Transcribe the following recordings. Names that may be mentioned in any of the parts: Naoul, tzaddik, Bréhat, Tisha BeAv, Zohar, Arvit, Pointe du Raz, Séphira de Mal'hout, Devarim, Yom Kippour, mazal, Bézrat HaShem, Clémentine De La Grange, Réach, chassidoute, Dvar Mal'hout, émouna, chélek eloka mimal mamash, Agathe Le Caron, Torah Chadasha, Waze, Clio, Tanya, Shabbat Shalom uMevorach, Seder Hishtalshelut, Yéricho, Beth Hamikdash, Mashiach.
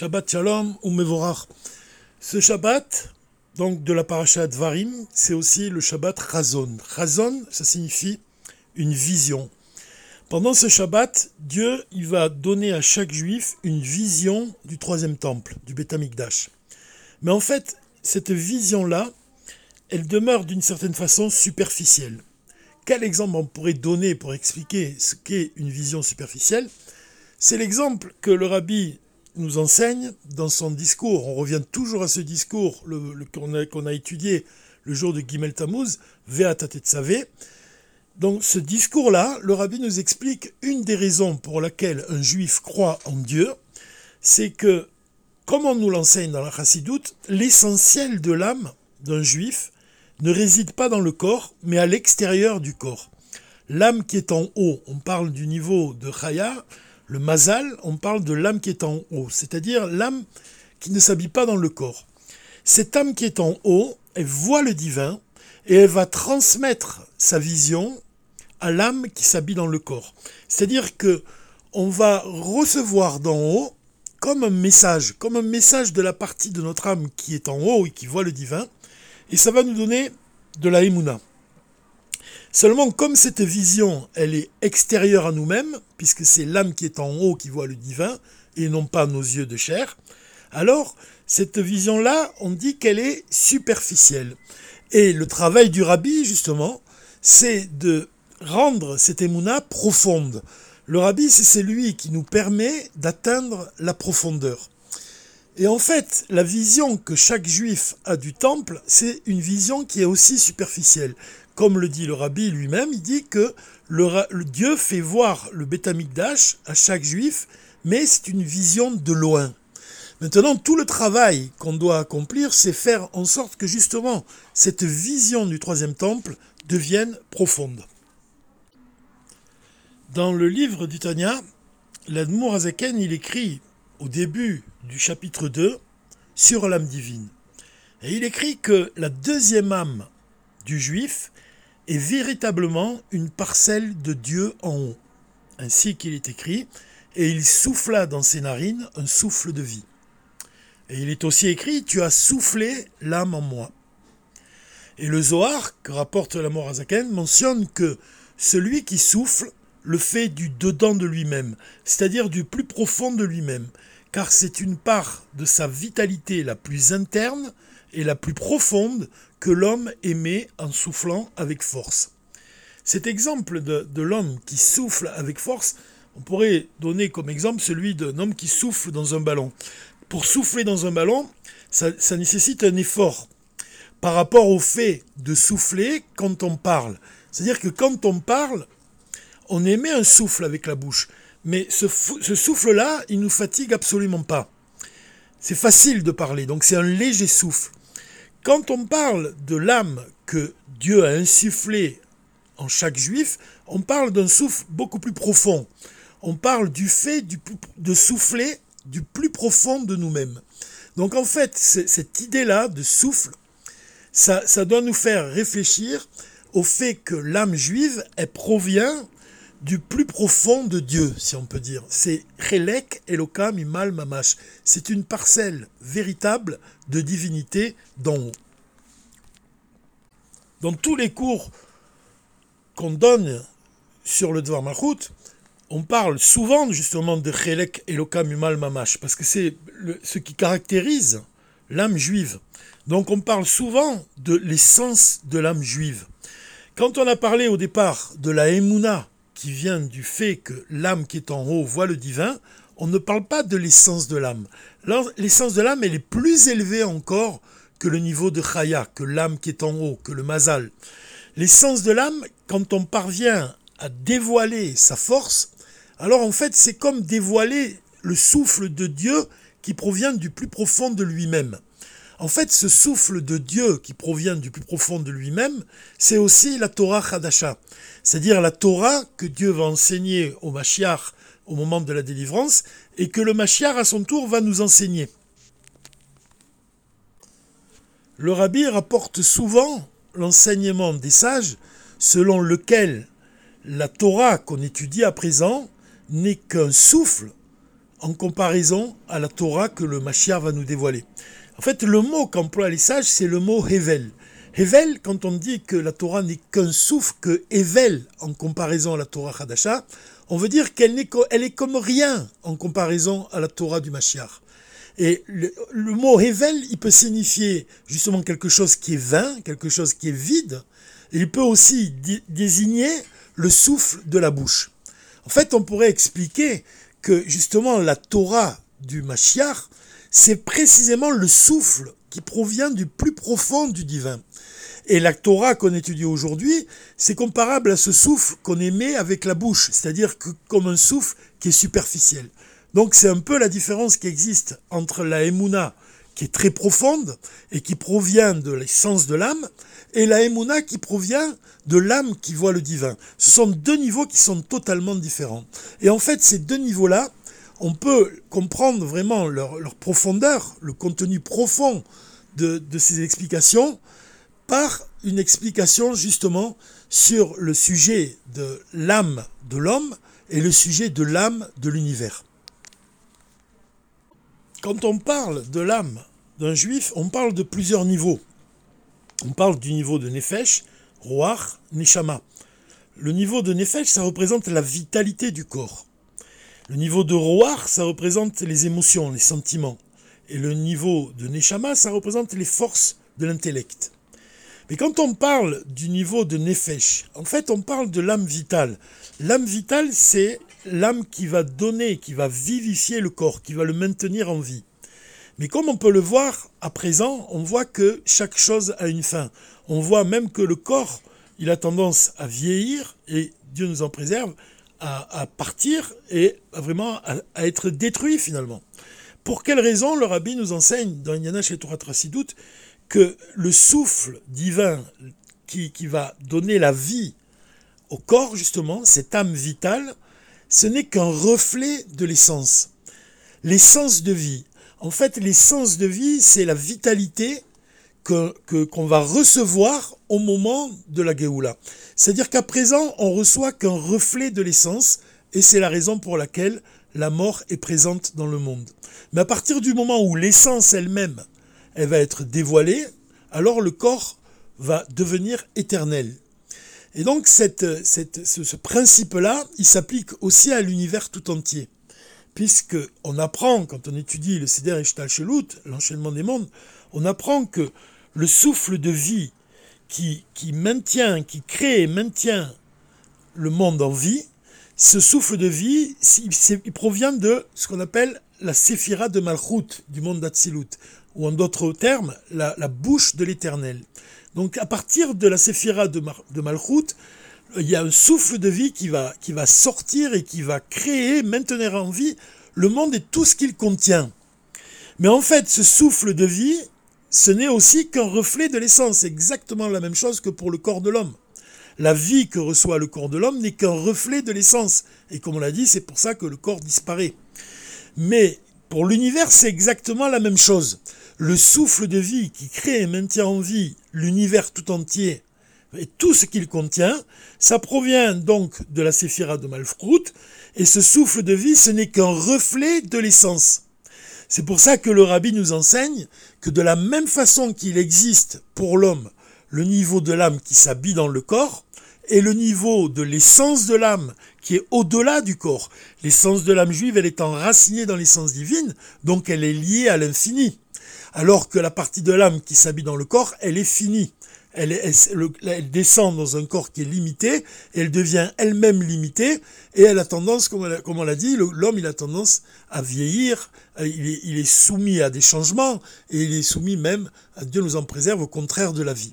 Shabbat Shalom uMevorach. Ce Shabbat, donc de la paracha Devarim, c'est aussi le Shabbat Chazon. Chazon, ça signifie une vision. Pendant ce Shabbat, Dieu il va donner à chaque juif une vision du troisième temple, du Beth Hamikdash. Mais en fait, cette vision-là, elle demeure d'une certaine façon superficielle. Quel exemple on pourrait donner pour expliquer ce qu'est une vision superficielle? C'est l'exemple que le rabbi nous enseigne dans son discours. On revient toujours à ce discours qu'on a étudié le jour de Guimel Tamouz, Ve'ata Tetsavé. Donc ce discours-là, le rabbi nous explique une des raisons pour laquelle un juif croit en Dieu, c'est que, comme on nous l'enseigne dans la chassidoute, l'essentiel de l'âme d'un juif ne réside pas dans le corps, mais à l'extérieur du corps. L'âme qui est en haut, on parle du niveau de Chaya, le mazal, on parle de l'âme qui est en haut, c'est-à-dire l'âme qui ne s'habille pas dans le corps. Cette âme qui est en haut, elle voit le divin et elle va transmettre sa vision à l'âme qui s'habille dans le corps. C'est-à-dire que on va recevoir d'en haut comme un message de la partie de notre âme qui est en haut et qui voit le divin, et ça va nous donner de la émouna. Seulement, comme cette vision, elle est extérieure à nous-mêmes, puisque c'est l'âme qui est en haut qui voit le divin, et non pas nos yeux de chair, alors cette vision-là, on dit qu'elle est superficielle. Et le travail du rabbi, justement, c'est de rendre cette émouna profonde. Le rabbi, c'est celui qui nous permet d'atteindre la profondeur. Et en fait, la vision que chaque juif a du temple, c'est une vision qui est aussi superficielle. Comme le dit le rabbi lui-même, il dit que le Dieu fait voir le Beth Hamikdash à chaque juif, mais c'est une vision de loin. Maintenant, tout le travail qu'on doit accomplir, c'est faire en sorte que justement, cette vision du troisième temple devienne profonde. Dans le livre du Tanya, l'Admourazaken, il écrit au début du chapitre 2 sur l'âme divine. Et il écrit que la deuxième âme du juif est véritablement une parcelle de Dieu en haut, ainsi qu'il est écrit, et il souffla dans ses narines un souffle de vie. Et il est aussi écrit, tu as soufflé l'âme en moi. Et le Zohar, que rapporte la Murazaken, mentionne que celui qui souffle le fait du dedans de lui-même, c'est-à-dire du plus profond de lui-même, car c'est une part de sa vitalité la plus interne et la plus profonde que l'homme émet en soufflant avec force. Cet exemple de l'homme qui souffle avec force, on pourrait donner comme exemple celui d'un homme qui souffle dans un ballon. Pour souffler dans un ballon, ça nécessite un effort par rapport au fait de souffler quand on parle. C'est-à-dire que quand on parle, on émet un souffle avec la bouche, mais ce souffle-là, il ne nous fatigue absolument pas. C'est facile de parler, donc c'est un léger souffle. Quand on parle de l'âme que Dieu a insufflée en chaque juif, on parle d'un souffle beaucoup plus profond. On parle du fait de souffler du plus profond de nous-mêmes. Donc en fait, cette idée-là de souffle, ça doit nous faire réfléchir au fait que l'âme juive, elle provient du plus profond de Dieu, si on peut dire. C'est chélek eloka mimal mamash. C'est une parcelle véritable de divinité d'en haut. Dans tous les cours qu'on donne sur le Dvar Mal'hout, on parle souvent justement de chélek eloka mimal mamash, parce que c'est ce qui caractérise l'âme juive. Donc on parle souvent de l'essence de l'âme juive. Quand on a parlé au départ de la émouna, qui vient du fait que l'âme qui est en haut voit le divin, on ne parle pas de l'essence de l'âme. L'essence de l'âme, elle est plus élevée encore que le niveau de Chaya, que l'âme qui est en haut, que le mazal. L'essence de l'âme, quand on parvient à dévoiler sa force, alors en fait, c'est comme dévoiler le souffle de Dieu qui provient du plus profond de lui-même. En fait, ce souffle de Dieu qui provient du plus profond de lui-même, c'est aussi la Torah Chadasha, c'est-à-dire la Torah que Dieu va enseigner au Mashiach au moment de la délivrance et que le Mashiach, à son tour, va nous enseigner. Le Rabbi rapporte souvent l'enseignement des sages selon lequel la Torah qu'on étudie à présent n'est qu'un souffle en comparaison à la Torah que le Mashiach va nous dévoiler. En fait, le mot qu'emploient les sages, c'est le mot Hevel. Hevel, quand on dit que la Torah n'est qu'un souffle, que Hevel, en comparaison à la Torah Chadasha, on veut dire qu'elle est comme rien en comparaison à la Torah du Mashiach. Et le mot Hevel, il peut signifier justement quelque chose qui est vain, quelque chose qui est vide. Il peut aussi désigner le souffle de la bouche. En fait, on pourrait expliquer que justement la Torah du Mashiach, c'est précisément le souffle qui provient du plus profond du divin. Et la Torah qu'on étudie aujourd'hui, c'est comparable à ce souffle qu'on émet avec la bouche, c'est-à-dire que, comme un souffle qui est superficiel. Donc c'est un peu la différence qui existe entre la émouna, qui est très profonde et qui provient de l'essence de l'âme, et la émouna qui provient de l'âme qui voit le divin. Ce sont deux niveaux qui sont totalement différents. Et en fait, ces deux niveaux-là, on peut comprendre vraiment leur profondeur, le contenu profond de ces explications, par une explication justement sur le sujet de l'âme de l'homme et le sujet de l'âme de l'univers. Quand on parle de l'âme d'un juif, on parle de plusieurs niveaux. On parle du niveau de Nefesh, Rouah, Neshama. Le niveau de Nefesh, ça représente la vitalité du corps. Le niveau de Rouah, ça représente les émotions, les sentiments. Et le niveau de Neshama, ça représente les forces de l'intellect. Mais quand on parle du niveau de Nefesh, en fait, on parle de l'âme vitale. L'âme vitale, c'est l'âme qui va donner, qui va vivifier le corps, qui va le maintenir en vie. Mais comme on peut le voir à présent, on voit que chaque chose a une fin. On voit même que le corps, il a tendance à vieillir, et Dieu nous en préserve, à partir et vraiment à être détruit finalement. Pour quelle raison le rabbi nous enseigne dans Inyana chez Torah Chadasha que le souffle divin qui va donner la vie au corps justement, cette âme vitale, ce n'est qu'un reflet de l'essence. L'essence de vie. En fait, l'essence de vie, c'est la vitalité qu'on va recevoir au moment de la Géoula. C'est-à-dire qu'à présent, on reçoit qu'un reflet de l'essence, et c'est la raison pour laquelle la mort est présente dans le monde. Mais à partir du moment où l'essence elle-même, elle va être dévoilée, alors le corps va devenir éternel. Et donc ce principe-là, il s'applique aussi à l'univers tout entier. Puisqu'on apprend, quand on étudie le Seder Hishtalshelut, l'enchaînement des mondes, on apprend que le souffle de vie qui crée et maintient le monde en vie, ce souffle de vie, il provient de ce qu'on appelle la séphira de Mal'hout, du monde d'Atsilut, ou en d'autres termes, la bouche de l'éternel. Donc à partir de la séphira de Mal'hout, il y a un souffle de vie qui va sortir et qui va créer, maintenir en vie le monde et tout ce qu'il contient. Mais en fait, ce souffle de vie, ce n'est aussi qu'un reflet de l'essence, exactement la même chose que pour le corps de l'homme. La vie que reçoit le corps de l'homme n'est qu'un reflet de l'essence. Et comme on l'a dit, c'est pour ça que le corps disparaît. Mais pour l'univers, c'est exactement la même chose. Le souffle de vie qui crée et maintient en vie l'univers tout entier et tout ce qu'il contient, ça provient donc de la séphira de Mal'hout, et ce souffle de vie, ce n'est qu'un reflet de l'essence. C'est pour ça que le rabbi nous enseigne que de la même façon qu'il existe pour l'homme le niveau de l'âme qui s'habille dans le corps et le niveau de l'essence de l'âme qui est au-delà du corps. L'essence de l'âme juive, elle est enracinée dans l'essence divine, donc elle est liée à l'infini. Alors que la partie de l'âme qui s'habille dans le corps, elle est finie. Elle descend dans un corps qui est limité, elle devient elle-même limitée, et elle a tendance, comme on l'a dit, l'homme il a tendance à vieillir, il est soumis à des changements, et il est soumis même, Dieu nous en préserve, au contraire de la vie.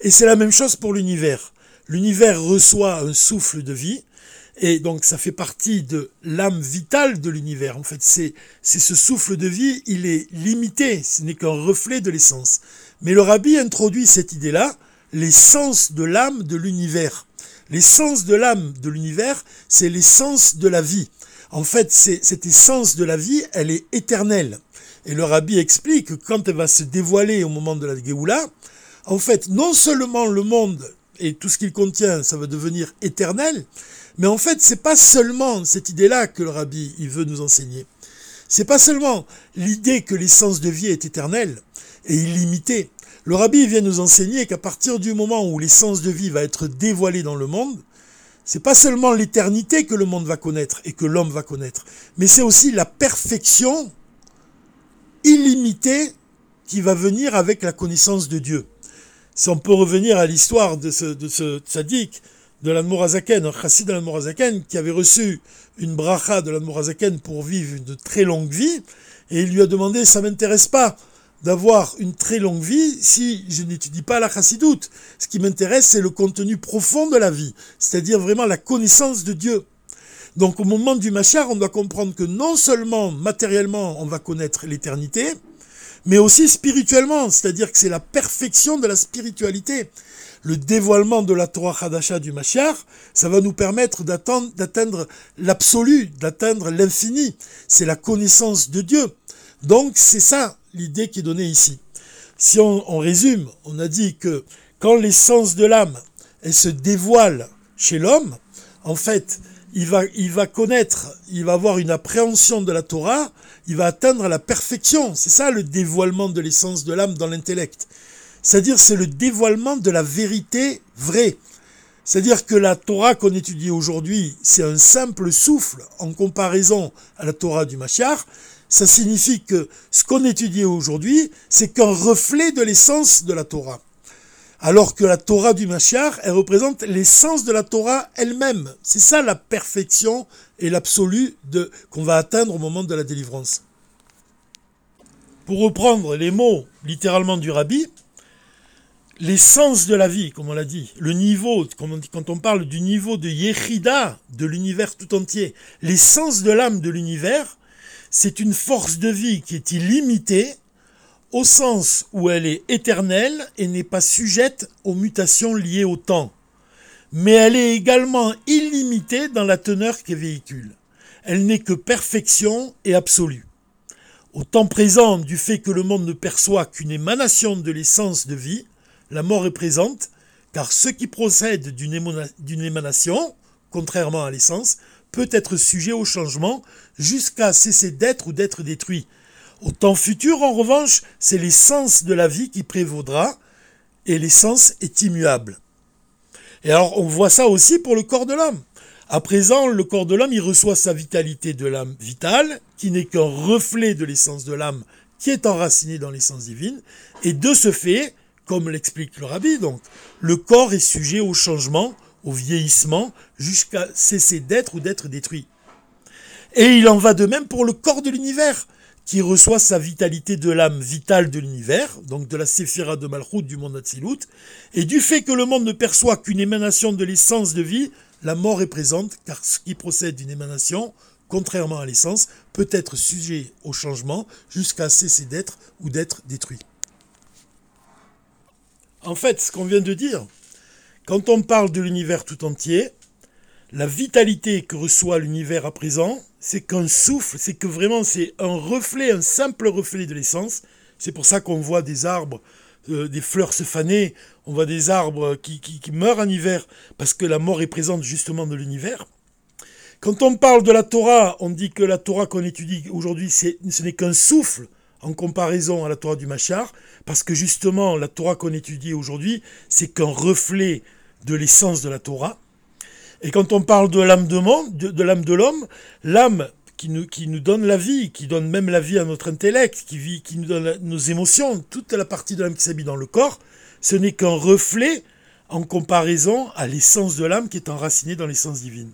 Et c'est la même chose pour l'univers. L'univers reçoit un souffle de vie, et donc ça fait partie de l'âme vitale de l'univers. En fait, c'est ce souffle de vie, il est limité, ce n'est qu'un reflet de l'essence. Mais le rabbi introduit cette idée-là, l'essence de l'âme de l'univers. L'essence de l'âme de l'univers, c'est l'essence de la vie. En fait, cette essence de la vie, elle est éternelle. Et le rabbi explique que quand elle va se dévoiler au moment de la Géoula, en fait, non seulement le monde et tout ce qu'il contient, ça va devenir éternel, mais en fait, c'est pas seulement cette idée-là que le rabbi il veut nous enseigner. C'est pas seulement l'idée que l'essence de vie est éternelle et illimitée. Le Rabbi vient nous enseigner qu'à partir du moment où l'essence de vie va être dévoilée dans le monde, c'est pas seulement l'éternité que le monde va connaître et que l'homme va connaître, mais c'est aussi la perfection illimitée qui va venir avec la connaissance de Dieu. Si on peut revenir à l'histoire de ce tzaddik, de la Murazaken, un chassid de la Murazaken, qui avait reçu une bracha de la Murazaken pour vivre une très longue vie, et il lui a demandé, ça m'intéresse pas d'avoir une très longue vie si je n'étudie pas la chassidoute. Ce qui m'intéresse, c'est le contenu profond de la vie, c'est-à-dire vraiment la connaissance de Dieu. Donc au moment du Machar, on doit comprendre que non seulement matériellement on va connaître l'éternité, mais aussi spirituellement, c'est-à-dire que c'est la perfection de la spiritualité. Le dévoilement de la Torah Chadasha du Mashiach, ça va nous permettre d'atteindre l'absolu, d'atteindre l'infini. C'est la connaissance de Dieu. Donc c'est ça l'idée qui est donnée ici. Si on résume, on a dit que quand l'essence de l'âme elle se dévoile chez l'homme, en fait, il va connaître, il va avoir une appréhension de la Torah, il va atteindre la perfection. C'est ça le dévoilement de l'essence de l'âme dans l'intellect. C'est-à-dire c'est le dévoilement de la vérité vraie. C'est-à-dire que la Torah qu'on étudie aujourd'hui, c'est un simple souffle en comparaison à la Torah du Mashiach. Ça signifie que ce qu'on étudie aujourd'hui, c'est qu'un reflet de l'essence de la Torah. Alors que la Torah du Mashiach, elle représente l'essence de la Torah elle-même. C'est ça la perfection et l'absolu qu'on va atteindre au moment de la délivrance. Pour reprendre les mots littéralement du Rabbi, l'essence de la vie, comme on l'a dit, le niveau, quand on parle du niveau de Yehida, de l'univers tout entier, l'essence de l'âme de l'univers, c'est une force de vie qui est illimitée, au sens où elle est éternelle et n'est pas sujette aux mutations liées au temps. Mais elle est également illimitée dans la teneur qu'elle véhicule. Elle n'est que perfection et absolue. Au temps présent, du fait que le monde ne perçoit qu'une émanation de l'essence de vie, la mort est présente, car ce qui procède d'une émanation, contrairement à l'essence, peut être sujet au changement jusqu'à cesser d'être ou d'être détruit. Au temps futur, en revanche, c'est l'essence de la vie qui prévaudra, et l'essence est immuable. Et alors, on voit ça aussi pour le corps de l'homme. À présent, le corps de l'homme, il reçoit sa vitalité de l'âme vitale, qui n'est qu'un reflet de l'essence de l'âme qui est enracinée dans l'essence divine, et de ce fait, comme l'explique le Rabbi, donc, le corps est sujet au changement, au vieillissement, jusqu'à cesser d'être ou d'être détruit. Et il en va de même pour le corps de l'univers, qui reçoit sa vitalité de l'âme vitale de l'univers, donc de la séphira de Mal'hout, du monde Atsilut, et du fait que le monde ne perçoit qu'une émanation de l'essence de vie, la mort est présente, car ce qui procède d'une émanation, contrairement à l'essence, peut être sujet au changement, jusqu'à cesser d'être ou d'être détruit. En fait, ce qu'on vient de dire, quand on parle de l'univers tout entier, la vitalité que reçoit l'univers à présent, c'est qu'un souffle, c'est que vraiment c'est un reflet, un simple reflet de l'essence. C'est pour ça qu'on voit des arbres, des fleurs se faner, on voit des arbres qui meurent en hiver, parce que la mort est présente justement de l'univers. Quand on parle de la Torah, on dit que la Torah qu'on étudie aujourd'hui, ce n'est qu'un souffle, en comparaison à la Torah du Machar, parce que justement, la Torah qu'on étudie aujourd'hui, c'est qu'un reflet de l'essence de la Torah. Et quand on parle de l'âme de l'homme, l'âme qui nous donne la vie, qui donne même la vie à notre intellect, qui nous donne nos émotions, toute la partie de l'âme qui s'habille dans le corps, ce n'est qu'un reflet en comparaison à l'essence de l'âme qui est enracinée dans l'essence divine.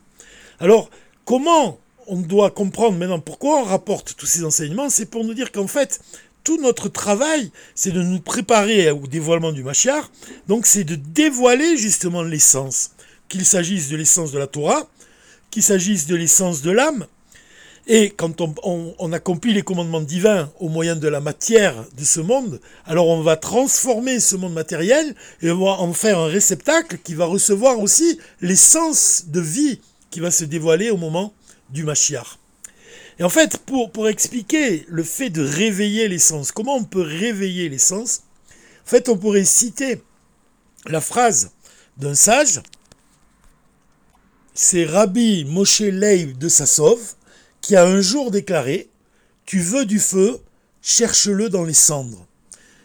Alors, comment on doit comprendre maintenant pourquoi on rapporte tous ces enseignements, c'est pour nous dire qu'en fait, tout notre travail, c'est de nous préparer au dévoilement du Mashiach, donc c'est de dévoiler justement l'essence, qu'il s'agisse de l'essence de la Torah, qu'il s'agisse de l'essence de l'âme, et quand on accomplit les commandements divins au moyen de la matière de ce monde, alors on va transformer ce monde matériel et on va en faire un réceptacle qui va recevoir aussi l'essence de vie qui va se dévoiler au moment du Mashiach. Et en fait, pour expliquer le fait de réveiller l'essence, comment on peut réveiller l'essence, en fait, on pourrait citer la phrase d'un sage, c'est Rabbi Moshe Leib de Sassov, qui a un jour déclaré tu veux du feu, cherche-le dans les cendres.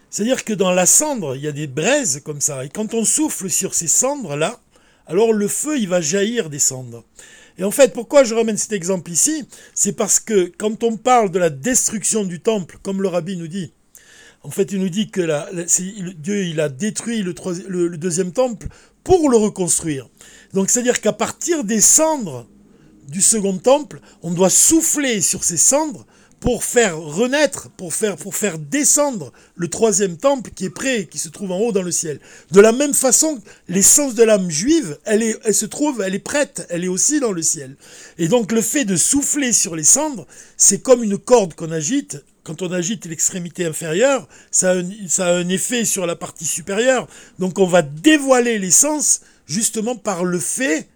C'est-à-dire que dans la cendre, il y a des braises comme ça, et quand on souffle sur ces cendres-là, alors le feu, il va jaillir des cendres. Et en fait, pourquoi je ramène cet exemple ici? C'est parce que quand on parle de la destruction du temple, comme le rabbi nous dit, en fait, il nous dit que Dieu il a détruit le deuxième temple pour le reconstruire. Donc, c'est-à-dire qu'à partir des cendres du second temple, on doit souffler sur ces cendres pour faire renaître, pour faire descendre le troisième temple qui est prêt, qui se trouve en haut dans le ciel. De la même façon, l'essence de l'âme juive, elle est prête, elle est aussi dans le ciel. Et donc le fait de souffler sur les cendres, c'est comme une corde qu'on agite. Quand on agite l'extrémité inférieure, ça a un effet sur la partie supérieure. Donc on va dévoiler l'essence justement par le fait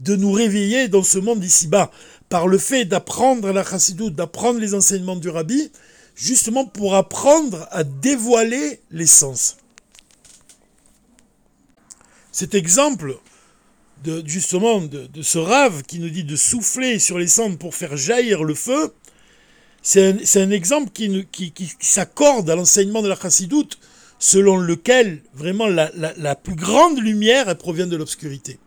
de nous réveiller dans ce monde ici-bas, par le fait d'apprendre la chassidoute, d'apprendre les enseignements du rabbi, justement pour apprendre à dévoiler l'essence. Cet exemple, de ce rave qui nous dit de souffler sur les cendres pour faire jaillir le feu, c'est un exemple qui s'accorde à l'enseignement de la chassidoute, selon lequel vraiment la plus grande lumière, elle provient de l'obscurité.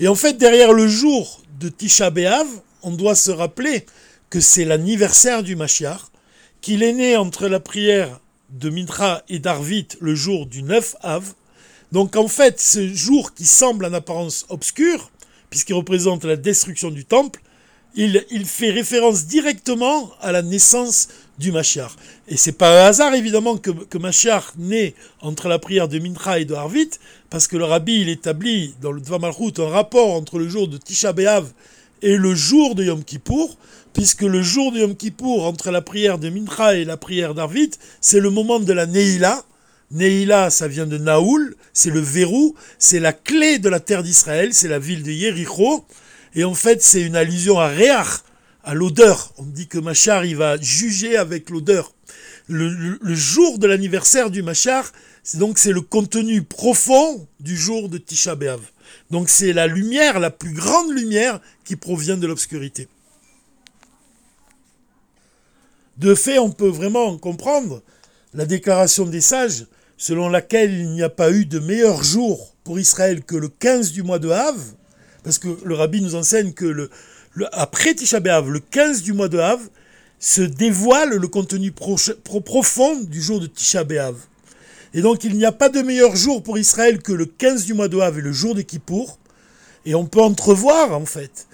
Et en fait, derrière le jour de Tisha BeAv, on doit se rappeler que c'est l'anniversaire du Mashiach, qu'il est né entre la prière de Mincha et d'Arvit le jour du 9 Av. Donc en fait, ce jour qui semble en apparence obscur, puisqu'il représente la destruction du temple, il fait référence directement à la naissance du Mashiach. Et c'est pas un hasard évidemment que Mashiach naît entre la prière de Mincha et de Arvit, parce que le Rabbi il établit dans le Dvar Mal'hout un rapport entre le jour de Tisha B'Av et le jour de Yom Kippour, puisque le jour de Yom Kippour, entre la prière de Mincha et la prière d'Arvit, c'est le moment de la Neïla. Neïla, ça vient de Naoul, c'est le verrou, c'est la clé de la terre d'Israël, c'est la ville de Yéricho, et en fait c'est une allusion à Réach, à l'odeur. On dit que Machar, il va juger avec l'odeur. Le jour de l'anniversaire du Machar, c'est le contenu profond du jour de Tisha B'Av. Donc c'est la lumière, la plus grande lumière qui provient de l'obscurité. De fait, on peut vraiment comprendre la déclaration des sages selon laquelle il n'y a pas eu de meilleur jour pour Israël que le 15 du mois de Av, parce que le Rabbi nous enseigne que après Tisha B'Av, le 15 du mois de Av, se dévoile le contenu profond du jour de Tisha B'Av. Et donc il n'y a pas de meilleur jour pour Israël que le 15 du mois de Av et le jour de Kippour. Et on peut entrevoir en fait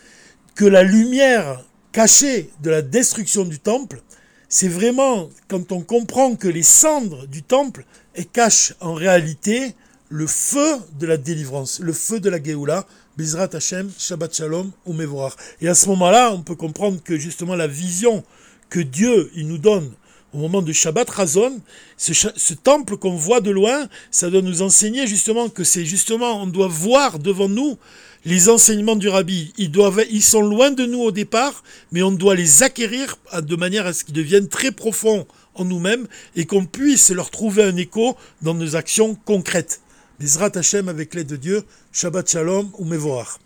que la lumière cachée de la destruction du temple, c'est vraiment quand on comprend que les cendres du temple cachent en réalité le feu de la délivrance, le feu de la Géoula, Bézrat HaShem, Shabbat Shalom uMevorach. Et à ce moment-là, on peut comprendre que justement la vision que Dieu il nous donne au moment de Shabbat Chazon, ce temple qu'on voit de loin, ça doit nous enseigner justement que c'est justement, on doit voir devant nous les enseignements du Rabbi. Ils sont loin de nous au départ, mais on doit les acquérir de manière à ce qu'ils deviennent très profonds en nous-mêmes et qu'on puisse leur trouver un écho dans nos actions concrètes. Bézrat HaShem, avec l'aide de Dieu, Shabbat Shalom uMevorach.